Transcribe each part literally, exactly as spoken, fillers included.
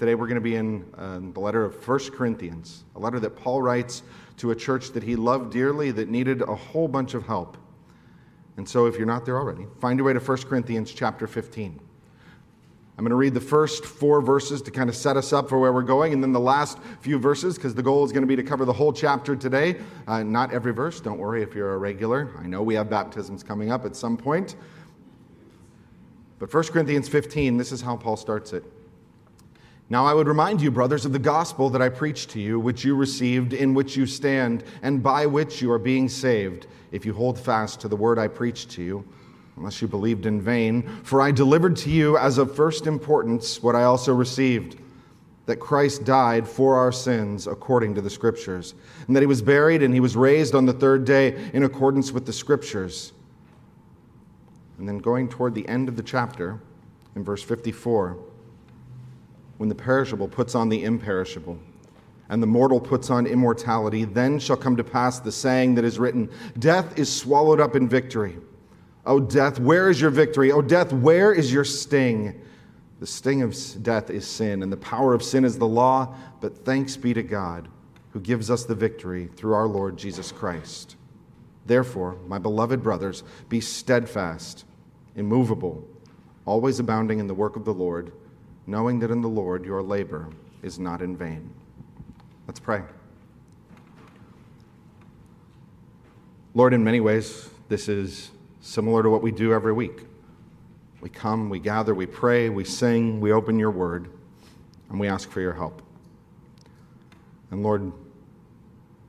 Today we're going to be in uh, the letter of First Corinthians, a letter that Paul writes to a church that he loved dearly that needed a whole bunch of help. And so if you're not there already, find your way to First Corinthians chapter fifteen. I'm going to read the first four verses to kind of set us up for where we're going, and then the last few verses, because the goal is going to be to cover the whole chapter today. Uh, not every verse. Don't worry if you're a regular. I know we have baptisms coming up at some point. But First Corinthians fifteen, this is how Paul starts it. Now I would remind you, brothers, of the gospel that I preached to you, which you received, in which you stand, and by which you are being saved, if you hold fast to the word I preached to you, unless you believed in vain. For I delivered to you as of first importance what I also received, that Christ died for our sins according to the Scriptures, and that he was buried and he was raised on the third day in accordance with the Scriptures. And then going toward the end of the chapter, in verse fifty-four, when the perishable puts on the imperishable, and the mortal puts on immortality, then shall come to pass the saying that is written, death is swallowed up in victory. O death, where is your victory? O death, where is your sting? The sting of death is sin, and the power of sin is the law. But thanks be to God, who gives us the victory through our Lord Jesus Christ. Therefore, my beloved brothers, be steadfast, immovable, always abounding in the work of the Lord, knowing that in the Lord your labor is not in vain. Let's pray. Lord, in many ways, this is similar to what we do every week. We come, we gather, we pray, we sing, we open your word, and we ask for your help. And Lord,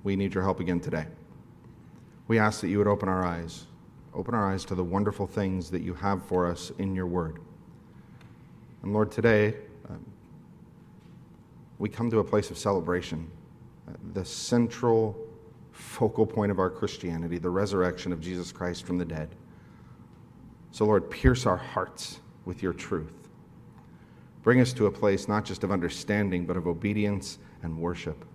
we need your help again today. We ask that you would open our eyes, open our eyes to the wonderful things that you have for us in your word. And Lord, today, um, we come to a place of celebration, uh, the central focal point of our Christianity, the resurrection of Jesus Christ from the dead. So, Lord, pierce our hearts with your truth. Bring us to a place not just of understanding, but of obedience and worship.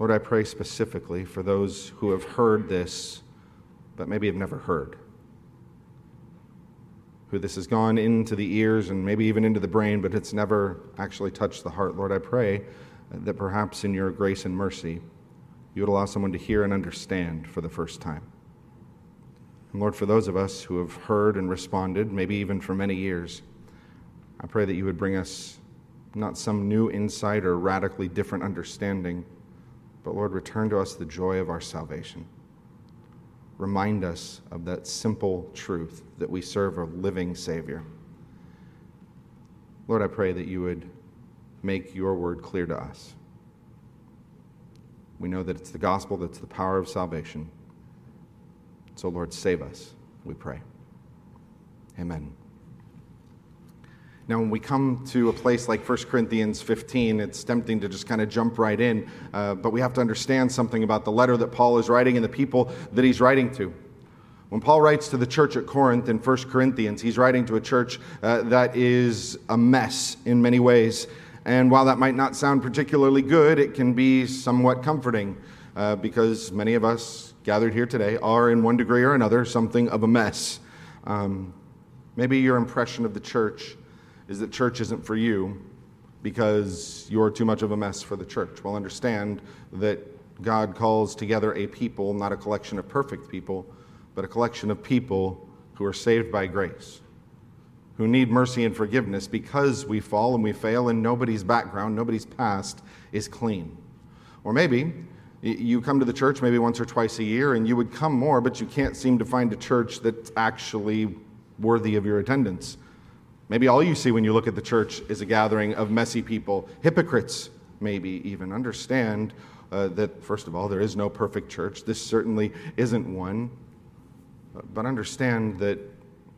Lord, I pray specifically for those who have heard this, but maybe have never heard, who this has gone into the ears and maybe even into the brain, but it's never actually touched the heart. Lord, I pray that perhaps in your grace and mercy, you would allow someone to hear and understand for the first time. And Lord, for those of us who have heard and responded, maybe even for many years, I pray that you would bring us not some new insight or radically different understanding, but Lord, return to us the joy of our salvation. Remind us of that simple truth that we serve a living Savior. Lord, I pray that you would make your word clear to us. We know that it's the gospel that's the power of salvation. So, Lord, save us, we pray. Amen. Now, when we come to a place like First Corinthians fifteen, it's tempting to just kind of jump right in, uh, but we have to understand something about the letter that Paul is writing and the people that he's writing to. When Paul writes to the church at Corinth in First Corinthians, he's writing to a church uh, that is a mess in many ways. And while that might not sound particularly good, it can be somewhat comforting uh, because many of us gathered here today are, in one degree or another, something of a mess. Um, maybe your impression of the church is that church isn't for you because you're too much of a mess for the church. Well, understand that God calls together a people, not a collection of perfect people, but a collection of people who are saved by grace, who need mercy and forgiveness because we fall and we fail and nobody's background, nobody's past is clean. Or maybe you come to the church maybe once or twice a year and you would come more, but you can't seem to find a church that's actually worthy of your attendance. Maybe all you see when you look at the church is a gathering of messy people, hypocrites maybe even. Understand uh, that, first of all, there is no perfect church. This certainly isn't one. But understand that,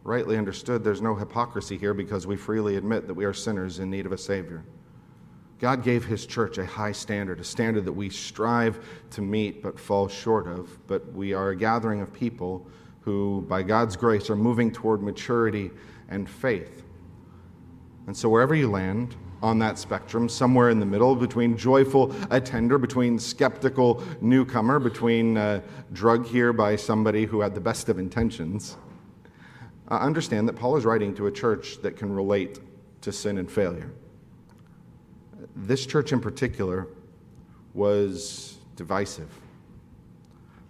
rightly understood, there's no hypocrisy here because we freely admit that we are sinners in need of a Savior. God gave his church a high standard, a standard that we strive to meet but fall short of. But we are a gathering of people who, by God's grace, are moving toward maturity and faith. And so wherever you land on that spectrum, somewhere in the middle, between joyful attender, between skeptical newcomer, between uh, drug here by somebody who had the best of intentions, Uh, understand that Paul is writing to a church that can relate to sin and failure, this church in particular was divisive.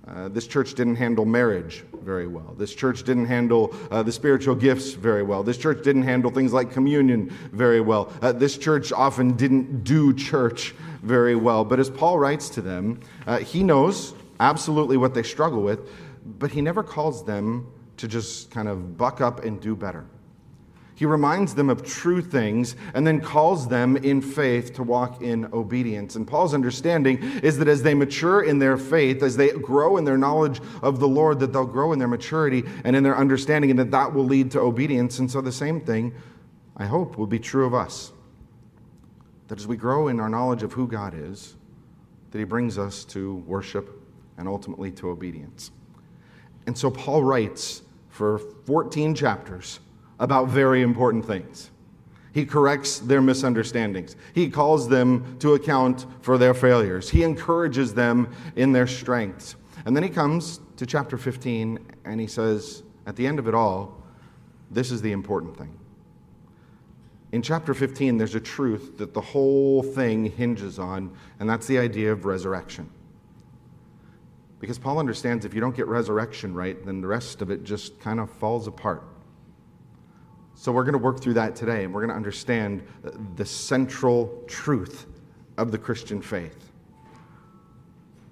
Uh, this church didn't handle marriage very well. This church didn't handle uh, the spiritual gifts very well. This church didn't handle things like communion very well. Uh, this church often didn't do church very well. But as Paul writes to them, uh, he knows absolutely what they struggle with, but he never calls them to just kind of buck up and do better. He reminds them of true things and then calls them in faith to walk in obedience. And Paul's understanding is that as they mature in their faith, as they grow in their knowledge of the Lord, that they'll grow in their maturity and in their understanding, and that that will lead to obedience. And so the same thing, I hope, will be true of us. That as we grow in our knowledge of who God is, that He brings us to worship and ultimately to obedience. And so Paul writes for fourteen chapters about very important things. He corrects their misunderstandings. He calls them to account for their failures. He encourages them in their strengths. And then he comes to chapter fifteen, and he says, at the end of it all, this is the important thing. In chapter fifteen, there's a truth that the whole thing hinges on, and that's the idea of resurrection. Because Paul understands if you don't get resurrection right, then the rest of it just kind of falls apart. So we're going to work through that today, and we're going to understand the central truth of the Christian faith.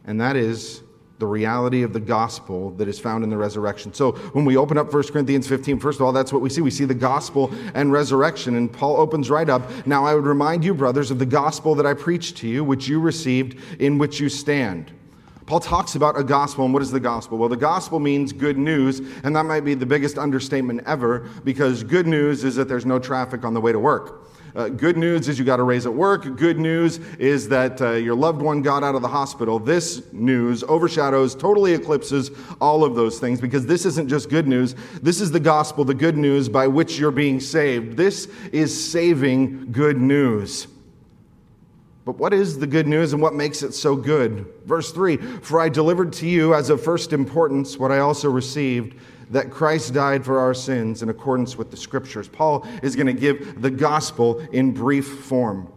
And that is the reality of the gospel that is found in the resurrection. So when we open up First Corinthians fifteen, first of all, that's what we see. We see the gospel and resurrection, and Paul opens right up. Now I would remind you, brothers, of the gospel that I preached to you, which you received, in which you stand. Paul talks about a gospel, and what is the gospel? Well, the gospel means good news, and that might be the biggest understatement ever, because good news is that there's no traffic on the way to work. Uh, good news is you got a raise at work. Good news is that uh, your loved one got out of the hospital. This news overshadows, totally eclipses all of those things, because this isn't just good news. This is the gospel, the good news by which you're being saved. This is saving good news. But what is the good news, and what makes it so good? Verse three, for I delivered to you as of first importance what I also received, that Christ died for our sins in accordance with the Scriptures. Paul is going to give the gospel in brief form.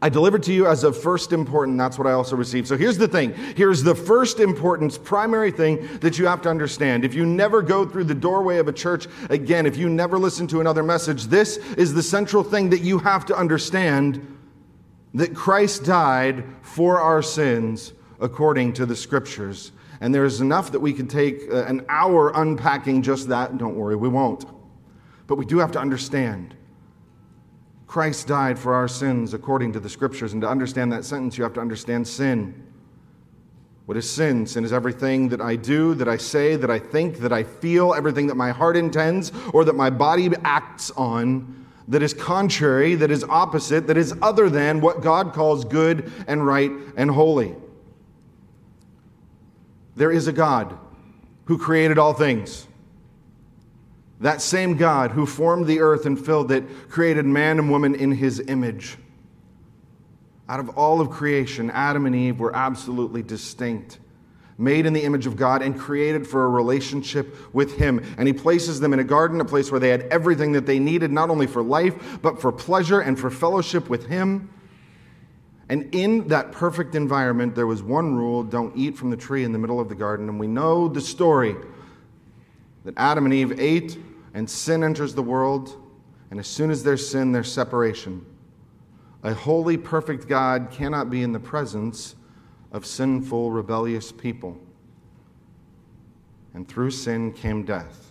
I delivered to you as of first importance, that's what I also received. So here's the thing. Here's the first importance, primary thing that you have to understand. If you never go through the doorway of a church again, if you never listen to another message, this is the central thing that you have to understand. That Christ died for our sins according to the Scriptures. And there is enough that we can take an hour unpacking just that. Don't worry, we won't. But we do have to understand Christ died for our sins according to the Scriptures. And to understand that sentence, you have to understand sin. What is sin? Sin is everything that I do, that I say, that I think, that I feel, everything that my heart intends or that my body acts on, that is contrary, that is opposite, that is other than what God calls good and right and holy. There is a God who created all things. That same God who formed the earth and filled it created man and woman in His image. Out of all of creation, Adam and Eve were absolutely distinct, made in the image of God and created for a relationship with Him. And He places them in a garden, a place where they had everything that they needed, not only for life, but for pleasure and for fellowship with Him. And in that perfect environment, there was one rule: don't eat from the tree in the middle of the garden. And we know the story that Adam and Eve ate, and sin enters the world. And as soon as there's sin, there's separation. A holy, perfect God cannot be in the presence of sinful, rebellious people. And through sin came death.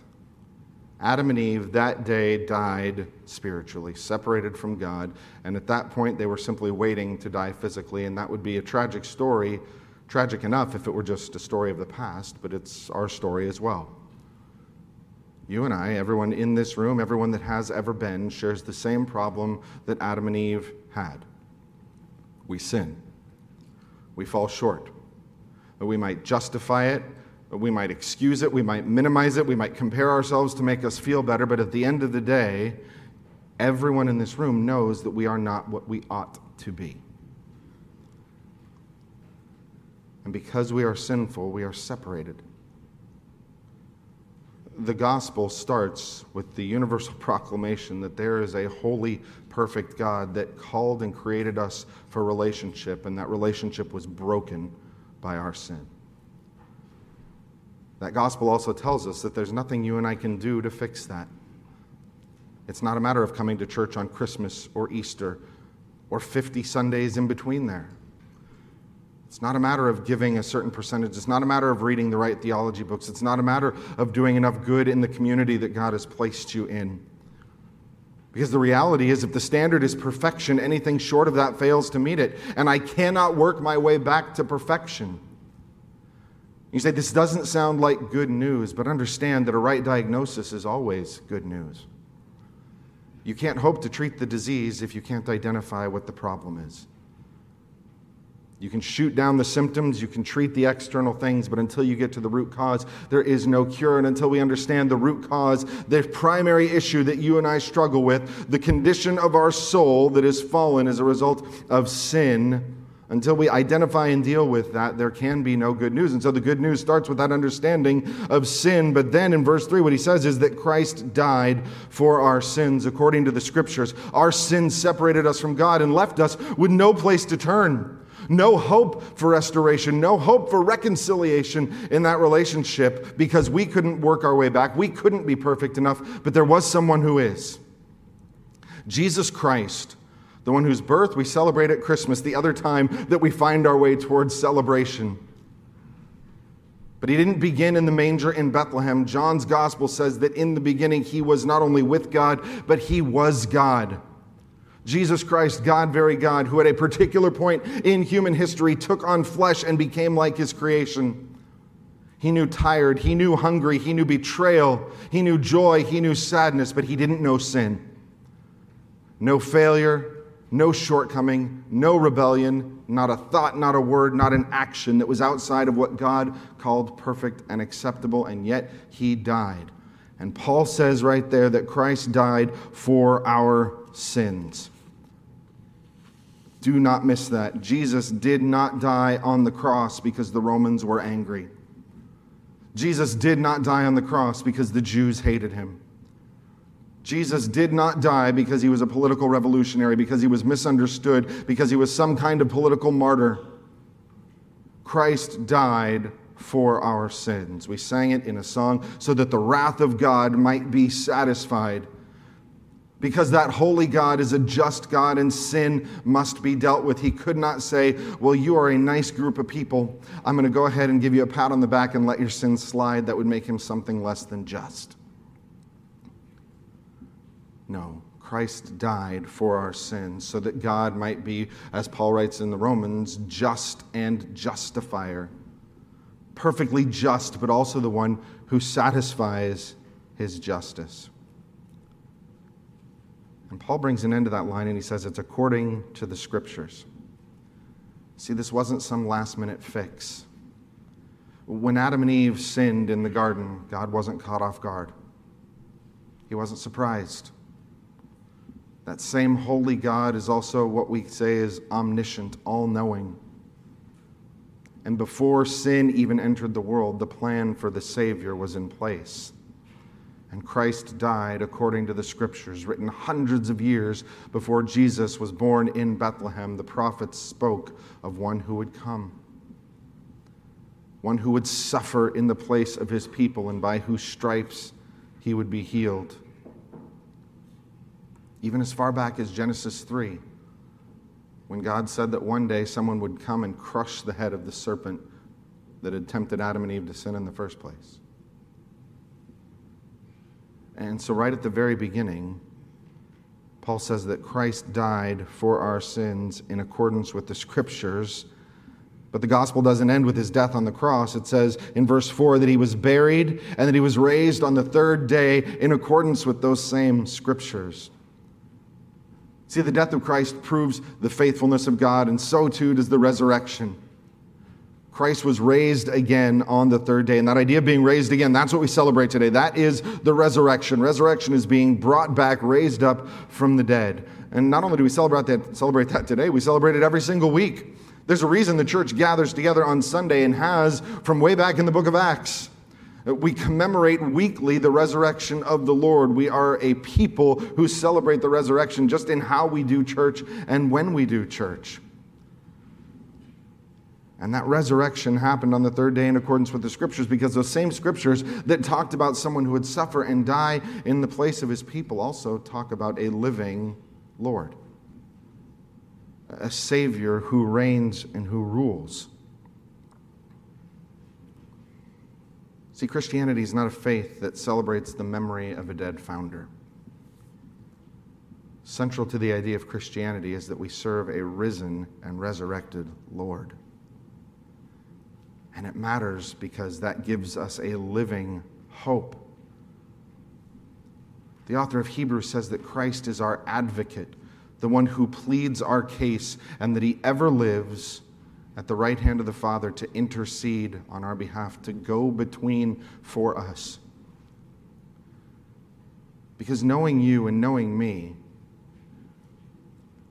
Adam and Eve that day died spiritually, separated from God, and at that point they were simply waiting to die physically, and that would be a tragic story, tragic enough if it were just a story of the past, but it's our story as well. You and I, everyone in this room, everyone that has ever been, shares the same problem that Adam and Eve had. We sin. We fall short. We might justify it, we might excuse it, we might minimize it, we might compare ourselves to make us feel better, but at the end of the day, everyone in this room knows that we are not what we ought to be. And because we are sinful, we are separated. The gospel starts with the universal proclamation that there is a holy, perfect God that called and created us for relationship, and that relationship was broken by our sin. That gospel also tells us that there's nothing you and I can do to fix that. It's not a matter of coming to church on Christmas or Easter or fifty Sundays in between there. It's not a matter of giving a certain percentage. It's not a matter of reading the right theology books. It's not a matter of doing enough good in the community that God has placed you in. Because the reality is, if the standard is perfection, anything short of that fails to meet it. And I cannot work my way back to perfection. You say, this doesn't sound like good news, but understand that a right diagnosis is always good news. You can't hope to treat the disease if you can't identify what the problem is. You can shoot down the symptoms, you can treat the external things, but until you get to the root cause, there is no cure. And until we understand the root cause, the primary issue that you and I struggle with, the condition of our soul that is fallen as a result of sin, until we identify and deal with that, there can be no good news. And so the good news starts with that understanding of sin. But then in verse three, what he says is that Christ died for our sins according to the Scriptures. Our sins separated us from God and left us with no place to turn. No hope for restoration, no hope for reconciliation in that relationship, because we couldn't work our way back. We couldn't be perfect enough, but there was someone who is. Jesus Christ, the one whose birth we celebrate at Christmas, the other time that we find our way towards celebration. But he didn't begin in the manger in Bethlehem. John's gospel says that in the beginning he was not only with God, but he was God. Jesus Christ, God, very God, who at a particular point in human history took on flesh and became like his creation. He knew tired, he knew hungry, he knew betrayal, he knew joy, he knew sadness, but he didn't know sin. No failure, no shortcoming, no rebellion, not a thought, not a word, not an action that was outside of what God called perfect and acceptable, and yet he died. And Paul says right there that Christ died for our sins. Do not miss that. Jesus did not die on the cross because the Romans were angry. Jesus did not die on the cross because the Jews hated him. Jesus did not die because he was a political revolutionary, because he was misunderstood, because he was some kind of political martyr. Christ died for our sins. We sang it in a song, so that the wrath of God might be satisfied. Because that holy God is a just God and sin must be dealt with. He could not say, well, you are a nice group of people. I'm going to go ahead and give you a pat on the back and let your sin slide. That would make him something less than just. No, Christ died for our sins so that God might be, as Paul writes in the Romans, just and justifier. Perfectly just, but also the one who satisfies his justice. And Paul brings an end to that line and he says it's according to the Scriptures. See, this wasn't some last-minute fix. When Adam and Eve sinned in the garden, God wasn't caught off guard. He wasn't surprised. That same holy God is also what we say is omniscient, all-knowing. And before sin even entered the world, the plan for the Savior was in place. And Christ died according to the Scriptures, written hundreds of years before Jesus was born in Bethlehem. The prophets spoke of one who would come, one who would suffer in the place of his people and by whose stripes he would be healed. Even as far back as Genesis three, when God said that one day someone would come and crush the head of the serpent that had tempted Adam and Eve to sin in the first place. And so right at the very beginning, Paul says that Christ died for our sins in accordance with the Scriptures. But the gospel doesn't end with his death on the cross. It says in verse four that he was buried and that he was raised on the third day in accordance with those same Scriptures. See, the death of Christ proves the faithfulness of God, and so too does the resurrection. Christ was raised again on the third day. And that idea of being raised again, that's what we celebrate today. That is the resurrection. Resurrection is being brought back, raised up from the dead. And not only do we celebrate that, celebrate that today, we celebrate it every single week. There's a reason the church gathers together on Sunday and has from way back in the book of Acts. We commemorate weekly the resurrection of the Lord. We are a people who celebrate the resurrection just in how we do church and when we do church. And that resurrection happened on the third day in accordance with the scriptures, because those same scriptures that talked about someone who would suffer and die in the place of his people also talk about a living Lord, a Savior who reigns and who rules. See, Christianity is not a faith that celebrates the memory of a dead founder. Central to the idea of Christianity is that we serve a risen and resurrected Lord. And it matters because that gives us a living hope. The author of Hebrews says that Christ is our advocate, the one who pleads our case, and that he ever lives at the right hand of the Father to intercede on our behalf, to go between for us. Because knowing you and knowing me,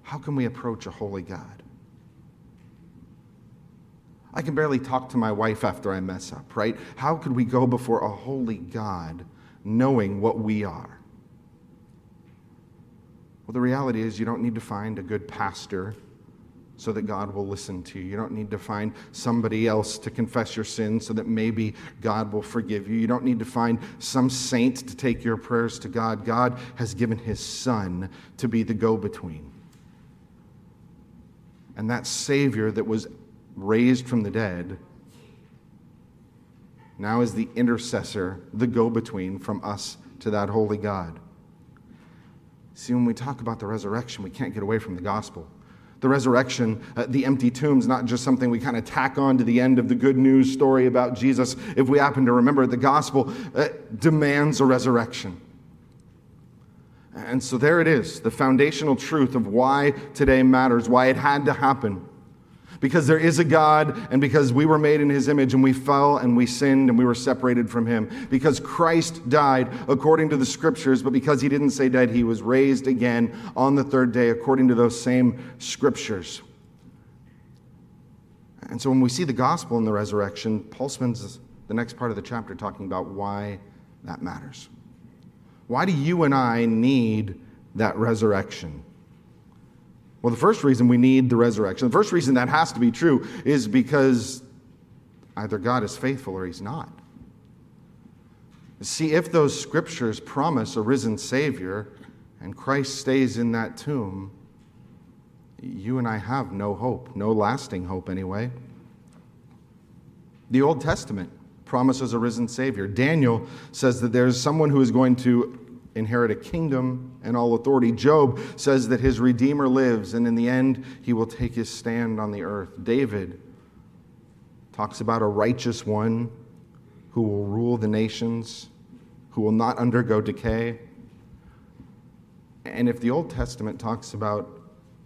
how can we approach a holy God? I can barely talk to my wife after I mess up, right? How could we go before a holy God knowing what we are? Well, the reality is you don't need to find a good pastor so that God will listen to you. You don't need to find somebody else to confess your sins so that maybe God will forgive you. You don't need to find some saint to take your prayers to God. God has given his Son to be the go-between. And that Savior that was raised from the dead now is the intercessor, the go-between from us to that holy God. See, when we talk about the resurrection, we can't get away from the gospel. The resurrection, uh, the empty tomb, is not just something we kind of tack on to the end of the good news story about Jesus. If we happen to remember, the gospel uh, demands a resurrection. And so there it is, the foundational truth of why today matters, why it had to happen. Because there is a God, and because we were made in his image, and we fell, and we sinned, and we were separated from him. Because Christ died according to the scriptures, but because he didn't stay dead, he was raised again on the third day according to those same scriptures. And so when we see the gospel in the resurrection, Paul spends the next part of the chapter talking about why that matters. Why do you and I need that resurrection? Well, the first reason we need the resurrection, the first reason that has to be true, is because either God is faithful or he's not. See, if those scriptures promise a risen Savior and Christ stays in that tomb, you and I have no hope, no lasting hope anyway. The Old Testament promises a risen Savior. Daniel says that there's someone who is going to inherit a kingdom and all authority. Job says that his Redeemer lives, and in the end, he will take his stand on the earth. David talks about a righteous one who will rule the nations, who will not undergo decay. And if the Old Testament talks about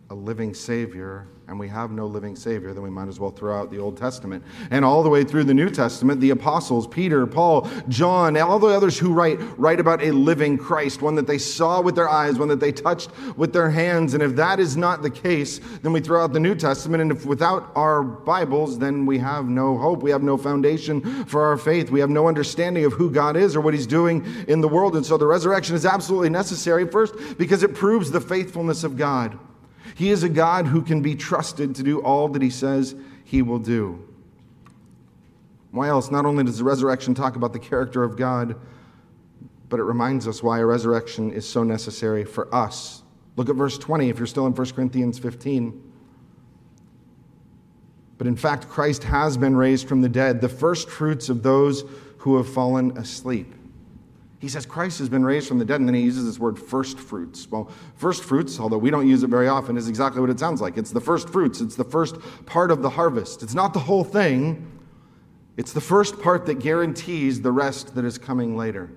a living Savior, and we have no living Savior, then we might as well throw out the Old Testament. And all the way through the New Testament, the apostles, Peter, Paul, John, and all the others who write, write about a living Christ, one that they saw with their eyes, one that they touched with their hands. And if that is not the case, then we throw out the New Testament. And if without our Bibles, then we have no hope. We have no foundation for our faith. We have no understanding of who God is or what he's doing in the world. And so the resurrection is absolutely necessary, first, because it proves the faithfulness of God. He is a God who can be trusted to do all that he says he will do. Why else? Not only does the resurrection talk about the character of God, but it reminds us why a resurrection is so necessary for us. Look at verse twenty if you're still in First Corinthians fifteen. But in fact, Christ has been raised from the dead, the first fruits of those who have fallen asleep. He says Christ has been raised from the dead, and then he uses this word first fruits. Well, first fruits, although we don't use it very often, is exactly what it sounds like. It's the first fruits. It's the first part of the harvest. It's not the whole thing. It's the first part that guarantees the rest that is coming later.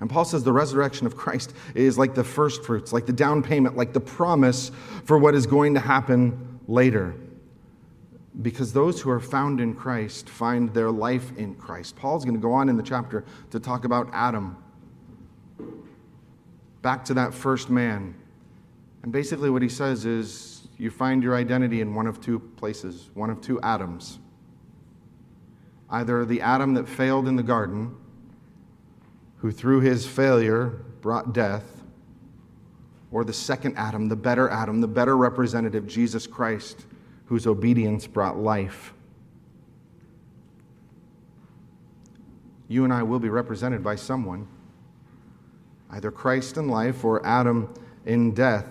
And Paul says the resurrection of Christ is like the first fruits, like the down payment, like the promise for what is going to happen later. Because those who are found in Christ find their life in Christ. Paul's going to go on in the chapter to talk about Adam. Back to that first man. And basically what he says is you find your identity in one of two places, one of two Adams. either the Adam that failed in the garden, who through his failure brought death, or the second Adam, the better Adam, the better representative, Jesus Christ, whose obedience brought life. You and I will be represented by someone, either Christ in life or Adam in death.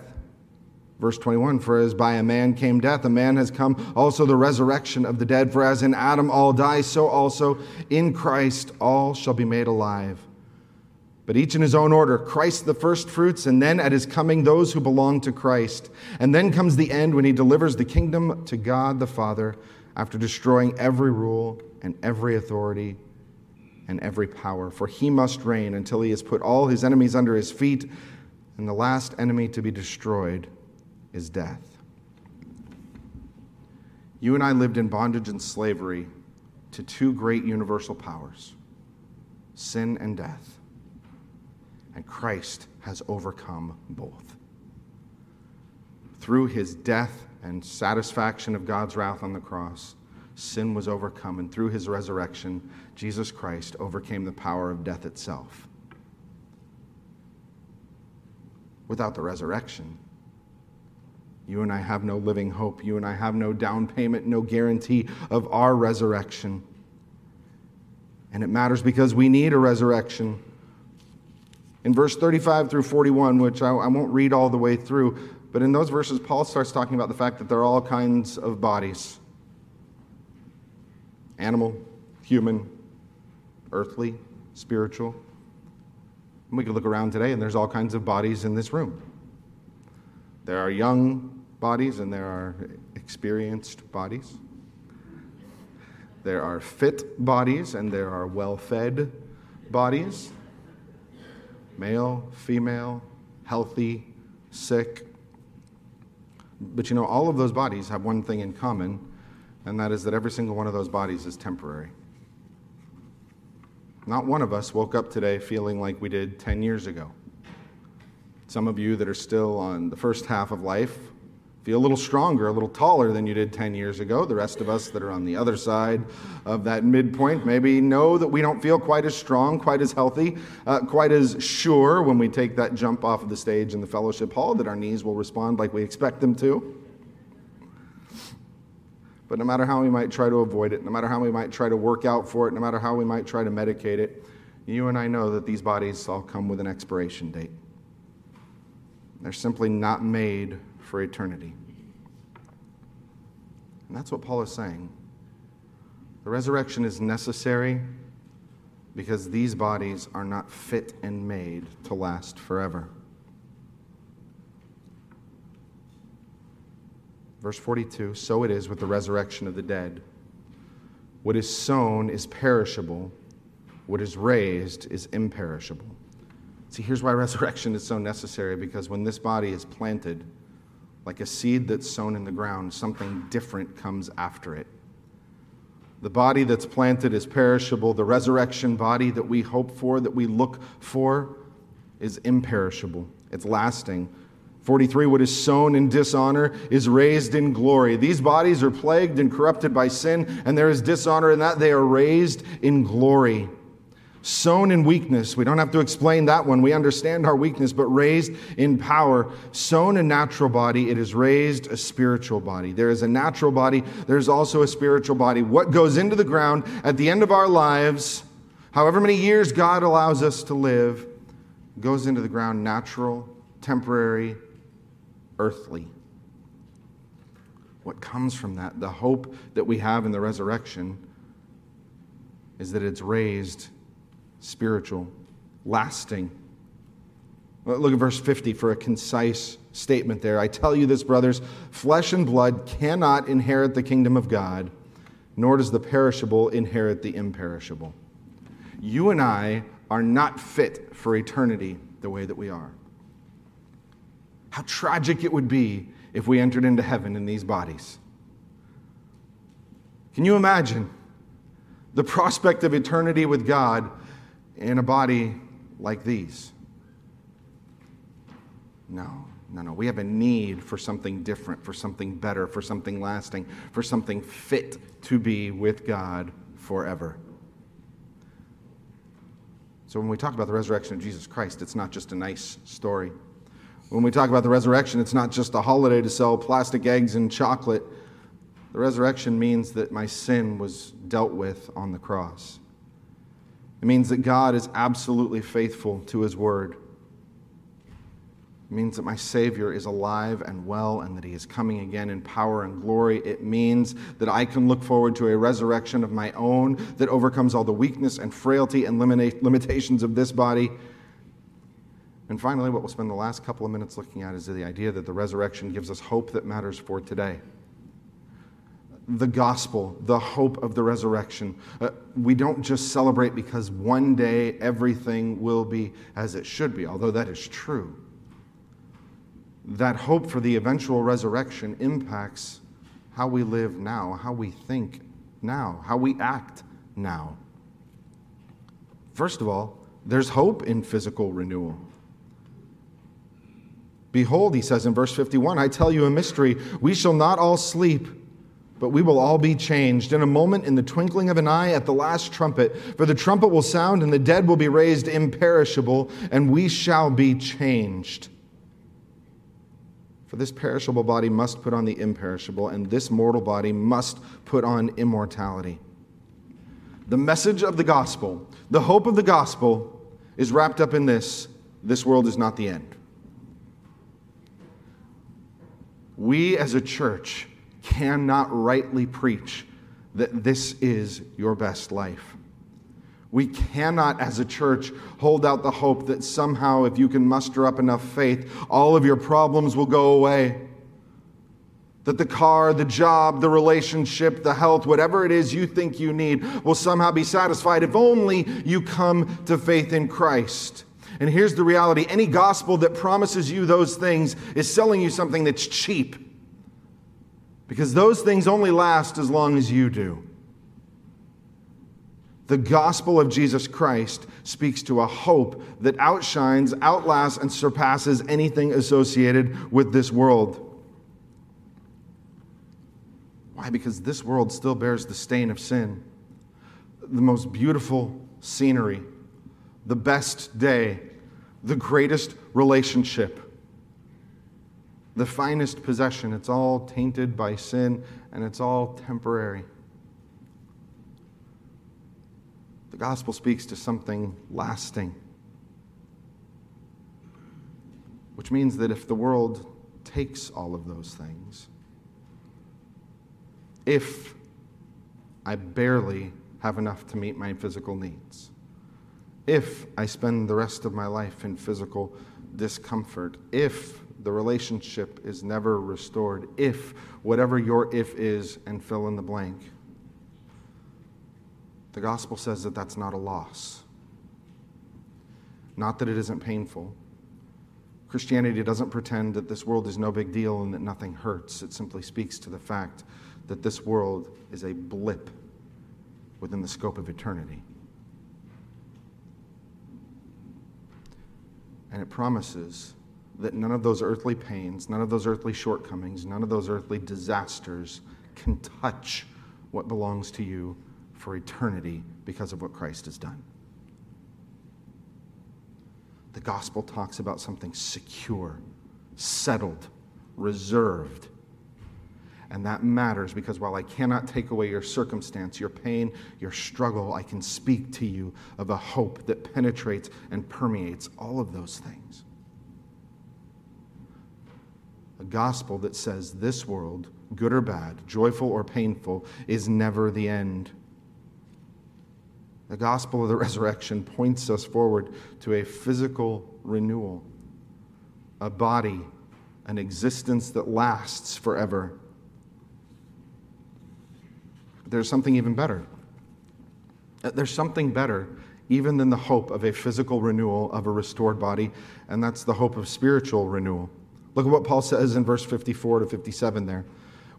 Verse twenty-one, for as by a man came death, a man has come also the resurrection of the dead. For as in Adam all die, so also in Christ all shall be made alive. But each in his own order, Christ the first fruits, and then at his coming those who belong to Christ. And then comes the end when he delivers the kingdom to God the Father after destroying every rule and every authority and every power. For he must reign until he has put all his enemies under his feet, and the last enemy to be destroyed is death. You and I lived in bondage and slavery to two great universal powers, sin and death. And Christ has overcome both. Through his death and satisfaction of God's wrath on the cross, sin was overcome, and through his resurrection, Jesus Christ overcame the power of death itself. Without the resurrection, you and I have no living hope. You and I have no down payment, no guarantee of our resurrection. And it matters because we need a resurrection. In verse thirty-five through forty-one, which I, I won't read all the way through, but in those verses, Paul starts talking about the fact that there are all kinds of bodies. Animal, human, earthly, spiritual. And we can look around today and there's all kinds of bodies in this room. There are young bodies and there are experienced bodies. There are fit bodies and there are well-fed bodies. Male, female, healthy, sick. But you know, all of those bodies have one thing in common, and that is that every single one of those bodies is temporary. Not one of us woke up today feeling like we did ten years ago. Some of you that are still on the first half of life feel a little stronger, a little taller than you did ten years ago. The rest of us that are on the other side of that midpoint maybe know that we don't feel quite as strong, quite as healthy, uh, quite as sure when we take that jump off of the stage in the fellowship hall that our knees will respond like we expect them to. But no matter how we might try to avoid it, no matter how we might try to work out for it, no matter how we might try to medicate it, you and I know that these bodies all come with an expiration date. They're simply not made for eternity. And that's what Paul is saying. The resurrection is necessary because these bodies are not fit and made to last forever. Verse forty-two, so it is with the resurrection of the dead. What is sown is perishable. What is raised is imperishable. See, here's why resurrection is so necessary, because when this body is planted, like a seed that's sown in the ground, something different comes after it. The body that's planted is perishable. The resurrection body that we hope for, that we look for, is imperishable. It's lasting. forty-three, what is sown in dishonor is raised in glory. These bodies are plagued and corrupted by sin, and there is dishonor in that they are raised in glory. Sown in weakness, we don't have to explain that one. We understand our weakness, but raised in power. Sown a natural body, it is raised a spiritual body. There is a natural body, there's also a spiritual body. What goes into the ground at the end of our lives, however many years God allows us to live, goes into the ground natural, temporary, earthly. What comes from that, the hope that we have in the resurrection, is that it's raised spiritual, lasting. Look at verse fifty for a concise statement there. I tell you this, brothers, flesh and blood cannot inherit the kingdom of God, nor does the perishable inherit the imperishable. You and I are not fit for eternity the way that we are. How tragic it would be if we entered into heaven in these bodies. Can you imagine the prospect of eternity with God in a body like these? No, no, no. We have a need for something different, for something better, for something lasting, for something fit to be with God forever. So when we talk about the resurrection of Jesus Christ, it's not just a nice story. When we talk about the resurrection, it's not just a holiday to sell plastic eggs and chocolate. The resurrection means that my sin was dealt with on the cross. It means that God is absolutely faithful to His word. It means that my Savior is alive and well and that He is coming again in power and glory. It means that I can look forward to a resurrection of my own that overcomes all the weakness and frailty and limitations of this body. And finally, what we'll spend the last couple of minutes looking at is the idea that the resurrection gives us hope that matters for today. The gospel, the hope of the resurrection. Uh, we don't just celebrate because one day everything will be as it should be, although that is true. That hope for the eventual resurrection impacts how we live now, how we think now, how we act now. First of all, there's hope in physical renewal. Behold, he says in verse fifty-one, I tell you a mystery, we shall not all sleep, but we will all be changed in a moment, in the twinkling of an eye, at the last trumpet. For the trumpet will sound, and the dead will be raised imperishable, and we shall be changed. For this perishable body must put on the imperishable, and this mortal body must put on immortality. The message of the gospel, the hope of the gospel, is wrapped up in this: this world is not the end. We as a church cannot rightly preach that this is your best life. We cannot as a church hold out the hope that somehow if you can muster up enough faith, all of your problems will go away. That the car, the job, the relationship, the health, whatever it is you think you need will somehow be satisfied if only you come to faith in Christ. And here's the reality. Any gospel that promises you those things is selling you something that's cheap, because those things only last as long as you do. The gospel of Jesus Christ speaks to a hope that outshines, outlasts, and surpasses anything associated with this world. Why? Because this world still bears the stain of sin. The most beautiful scenery, the best day, the greatest relationship, the finest possession, it's all tainted by sin, and it's all temporary. The gospel speaks to something lasting, which means that if the world takes all of those things, if I barely have enough to meet my physical needs, if I spend the rest of my life in physical discomfort, if the relationship is never restored, if whatever your if is, and fill in the blank, the gospel says that that's not a loss. Not that it isn't painful. Christianity doesn't pretend that this world is no big deal and that nothing hurts. It simply speaks to the fact that this world is a blip within the scope of eternity. And it promises that none of those earthly pains, none of those earthly shortcomings, none of those earthly disasters can touch what belongs to you for eternity because of what Christ has done. The gospel talks about something secure, settled, reserved. And that matters, because while I cannot take away your circumstance, your pain, your struggle, I can speak to you of a hope that penetrates and permeates all of those things. A gospel that says this world, good or bad, joyful or painful, is never the end. The gospel of the resurrection points us forward to a physical renewal, a body, an existence that lasts forever. There's something even better. There's something better even than the hope of a physical renewal, of a restored body, and that's the hope of spiritual renewal. Look at what Paul says in verse fifty-four to fifty-seven there.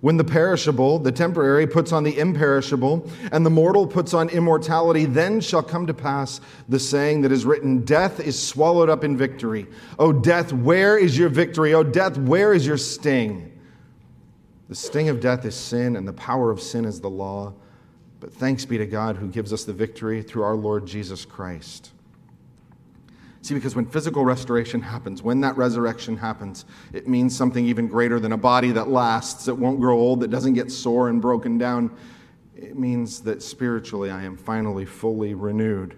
When the perishable, the temporary, puts on the imperishable, and the mortal puts on immortality, then shall come to pass the saying that is written, death is swallowed up in victory. O death, where is your victory? O death, where is your sting? The sting of death is sin, and the power of sin is the law. But thanks be to God who gives us the victory through our Lord Jesus Christ. See, because when physical restoration happens, when that resurrection happens, it means something even greater than a body that lasts, that won't grow old, that doesn't get sore and broken down. It means that spiritually I am finally fully renewed.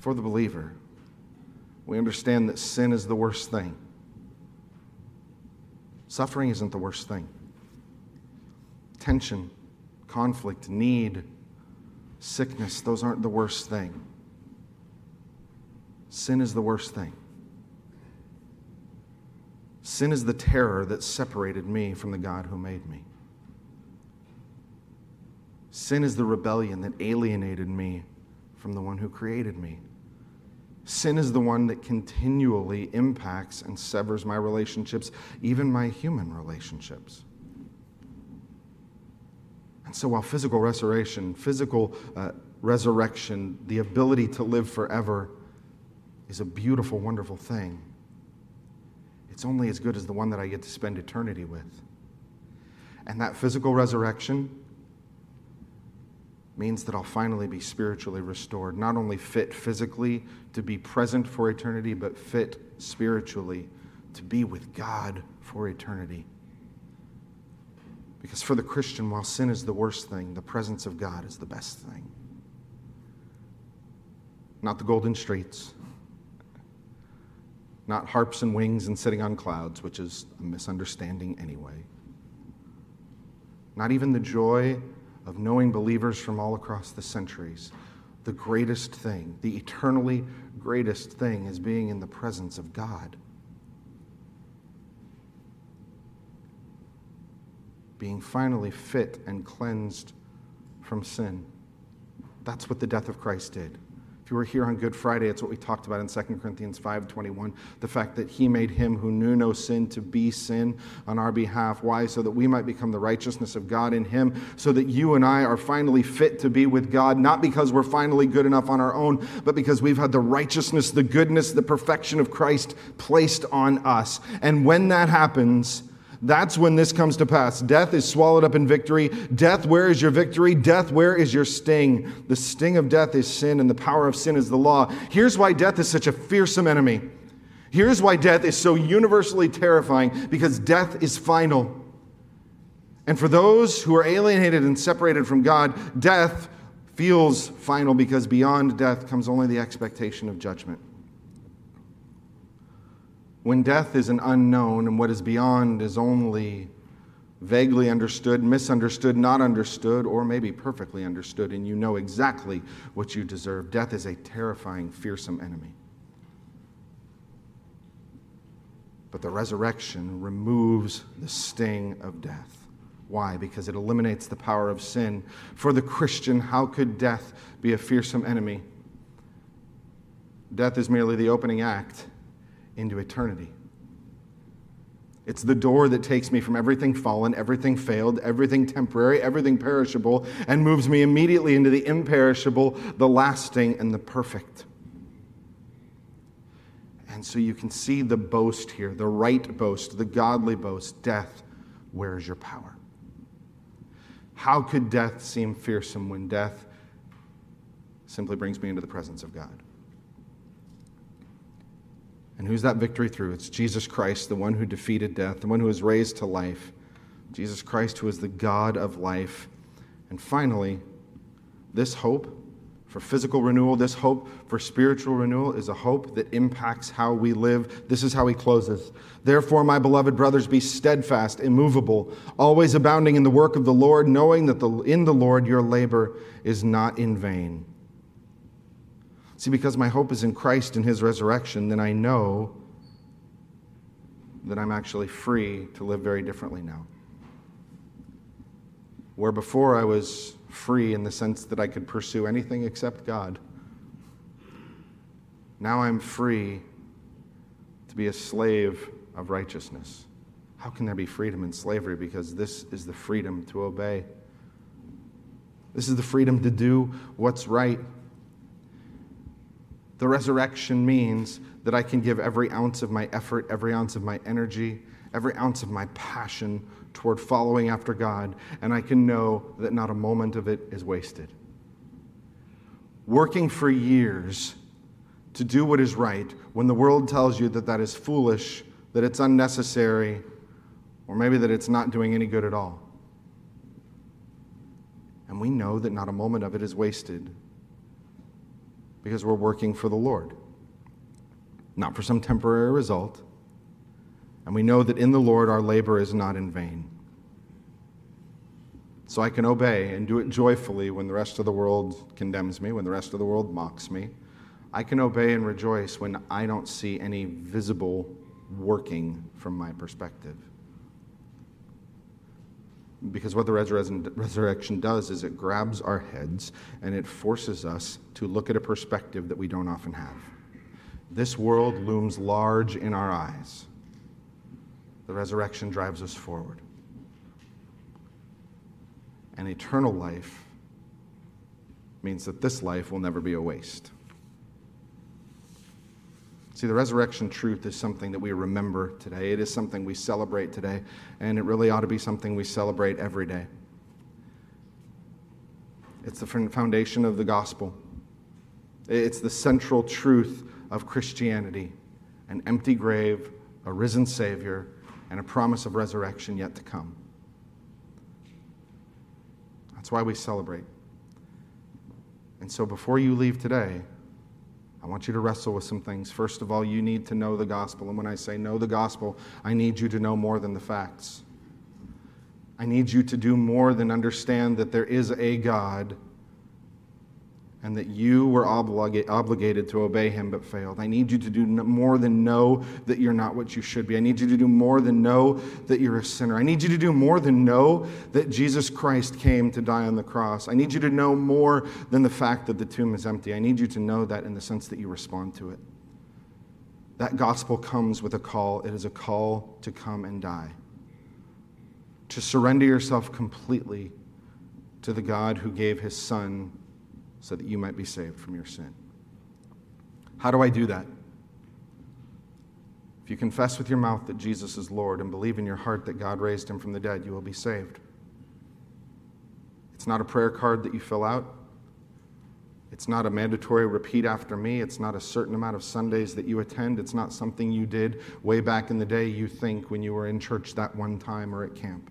For the believer, we understand that sin is the worst thing. Suffering isn't the worst thing. Tension, conflict, need, sickness, those aren't the worst thing. Sin is the worst thing. Sin is the terror that separated me from the God who made me. Sin is the rebellion that alienated me from the one who created me. Sin is the one that continually impacts and severs my relationships, even my human relationships. And so while physical restoration, physical uh, resurrection, the ability to live forever is a beautiful, wonderful thing, it's only as good as the one that I get to spend eternity with. And that physical resurrection means that I'll finally be spiritually restored, not only fit physically to be present for eternity, but fit spiritually to be with God for eternity. Because for the Christian, while sin is the worst thing, the presence of God is the best thing. Not the golden streets, not harps and wings and sitting on clouds, which is a misunderstanding anyway. Not even the joy of knowing believers from all across the centuries. The greatest thing, the eternally greatest thing, is being in the presence of God. Being finally fit and cleansed from sin. That's what the death of Christ did. If you were here on Good Friday, it's what we talked about in Second Corinthians five twenty-one, the fact that he made him who knew no sin to be sin on our behalf. Why? So that we might become the righteousness of God in him, so that you and I are finally fit to be with God, not because we're finally good enough on our own, but because we've had the righteousness, the goodness, the perfection of Christ placed on us. And when that happens, that's when this comes to pass. Death is swallowed up in victory. Death, where is your victory? Death, where is your sting? The sting of death is sin, and the power of sin is the law. Here's why death is such a fearsome enemy. Here's why death is so universally terrifying, because death is final. And for those who are alienated and separated from God, death feels final, because beyond death comes only the expectation of judgment. When death is an unknown and what is beyond is only vaguely understood, misunderstood, not understood, or maybe perfectly understood, and you know exactly what you deserve, death is a terrifying, fearsome enemy. But the resurrection removes the sting of death. Why? Because it eliminates the power of sin. For the Christian, how could death be a fearsome enemy? Death is merely the opening act into eternity. It's the door that takes me from everything fallen, everything failed, everything temporary, everything perishable, and moves me immediately into the imperishable, the lasting, and the perfect. And so you can see the boast here, the right boast, the godly boast. Death, where is your power? How could death seem fearsome when death simply brings me into the presence of God? And who's that victory through? It's Jesus Christ, the one who defeated death, the one who was raised to life. Jesus Christ, who is the God of life. And finally, this hope for physical renewal, this hope for spiritual renewal, is a hope that impacts how we live. This is how he closes. Therefore, my beloved brothers, be steadfast, immovable, always abounding in the work of the Lord, knowing that the, in the Lord your labor is not in vain. See, because my hope is in Christ and his resurrection, then I know that I'm actually free to live very differently now. Where before I was free in the sense that I could pursue anything except God, now I'm free to be a slave of righteousness. How can there be freedom in slavery? Because this is the freedom to obey. This is the freedom to do what's right. The resurrection means that I can give every ounce of my effort, every ounce of my energy, every ounce of my passion toward following after God, and I can know that not a moment of it is wasted. Working for years to do what is right when the world tells you that that is foolish, that it's unnecessary, or maybe that it's not doing any good at all. And we know that not a moment of it is wasted because we're working for the Lord, not for some temporary result. And we know that in the Lord our labor is not in vain. So I can obey and do it joyfully when the rest of the world condemns me, when the rest of the world mocks me. I can obey and rejoice when I don't see any visible working from my perspective. Because what the resur- resurrection does is it grabs our heads and it forces us to look at a perspective that we don't often have. This world looms large in our eyes. The resurrection drives us forward. And eternal life means that this life will never be a waste. See, the resurrection truth is something that we remember today. It is something we celebrate today, and it really ought to be something we celebrate every day. It's the foundation of the gospel. It's the central truth of Christianity, an empty grave, a risen Savior, and a promise of resurrection yet to come. That's why we celebrate. And so before you leave today, I want you to wrestle with some things. First of all, you need to know the gospel. And when I say know the gospel, I need you to know more than the facts. I need you to do more than understand that there is a God and that you were oblig- obligated to obey him but failed. I need you to do more than know that you're not what you should be. I need you to do more than know that you're a sinner. I need you to do more than know that Jesus Christ came to die on the cross. I need you to know more than the fact that the tomb is empty. I need you to know that in the sense that you respond to it. That gospel comes with a call. It is a call to come and die, to surrender yourself completely to the God who gave his Son so that you might be saved from your sin. How do I do that? If you confess with your mouth that Jesus is Lord and believe in your heart that God raised him from the dead, you will be saved. It's not a prayer card that you fill out. It's not a mandatory repeat after me. It's not a certain amount of Sundays that you attend. It's not something you did way back in the day you think when you were in church that one time or at camp.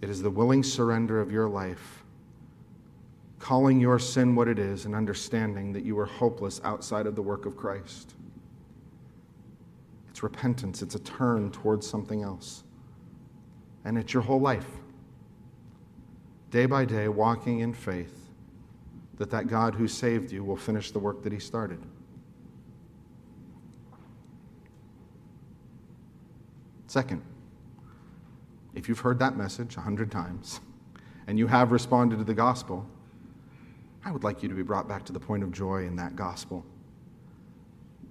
It is the willing surrender of your life, calling your sin what it is and understanding that you are hopeless outside of the work of Christ. It's repentance. It's a turn towards something else. And it's your whole life. Day by day, walking in faith that that God who saved you will finish the work that he started. Second, if you've heard that message a hundred times and you have responded to the gospel, I would like you to be brought back to the point of joy in that gospel.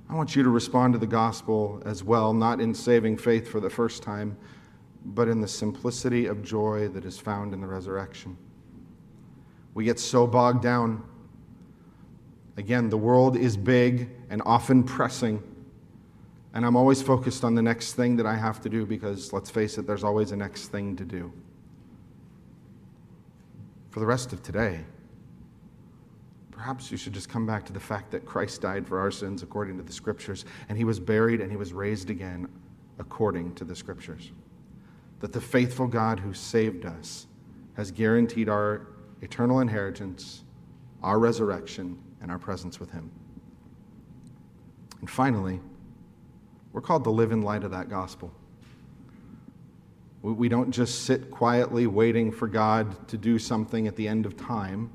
I want you to respond to the gospel as well, not in saving faith for the first time, but in the simplicity of joy that is found in the resurrection. We get so bogged down. Again, the world is big and often pressing, and I'm always focused on the next thing that I have to do because, let's face it, there's always a next thing to do. For the rest of today, perhaps you should just come back to the fact that Christ died for our sins according to the Scriptures, and he was buried and he was raised again according to the Scriptures. That the faithful God who saved us has guaranteed our eternal inheritance, our resurrection, and our presence with him. And finally, we're called to live in light of that gospel. We don't just sit quietly waiting for God to do something at the end of time.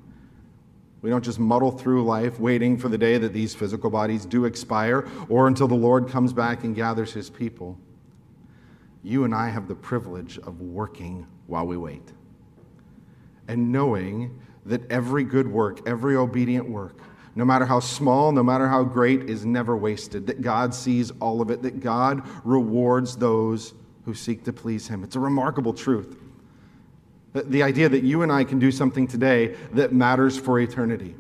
We don't just muddle through life waiting for the day that these physical bodies do expire or until the Lord comes back and gathers his people. You and I have the privilege of working while we wait and knowing that every good work, every obedient work, no matter how small, no matter how great, is never wasted, that God sees all of it, that God rewards those who seek to please him. It's a remarkable truth. The idea that you and I can do something today that matters for eternity.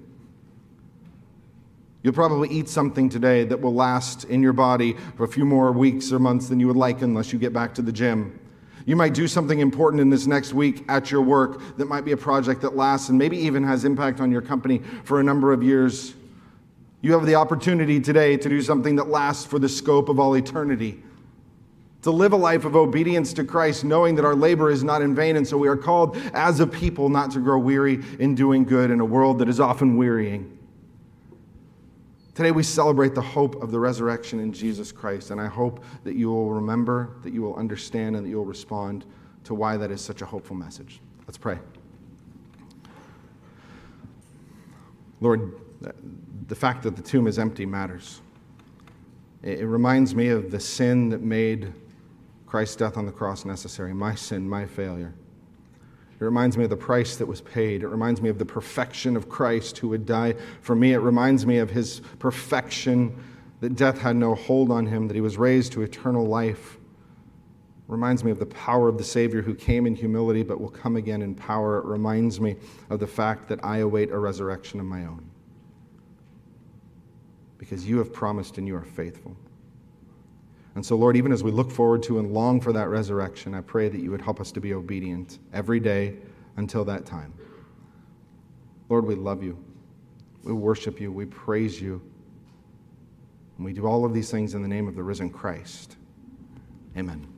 You'll probably eat something today that will last in your body for a few more weeks or months than you would like unless you get back to the gym. You might do something important in this next week at your work that might be a project that lasts and maybe even has impact on your company for a number of years. You have the opportunity today to do something that lasts for the scope of all eternity. To live a life of obedience to Christ, knowing that our labor is not in vain, and so we are called as a people not to grow weary in doing good in a world that is often wearying. Today we celebrate the hope of the resurrection in Jesus Christ, and I hope that you will remember, that you will understand, and that you will respond to why that is such a hopeful message. Let's pray. Lord, the fact that the tomb is empty matters. It reminds me of the sin that made Christ's death on the cross necessary, my sin, my failure. It reminds me of the price that was paid. It reminds me of the perfection of Christ who would die for me. It reminds me of his perfection, that death had no hold on him, that he was raised to eternal life. It reminds me of the power of the Savior who came in humility but will come again in power. It reminds me of the fact that I await a resurrection of my own. Because you have promised and you are faithful. And so, Lord, even as we look forward to and long for that resurrection, I pray that you would help us to be obedient every day until that time. Lord, we love you. We worship you. We praise you. And we do all of these things in the name of the risen Christ. Amen.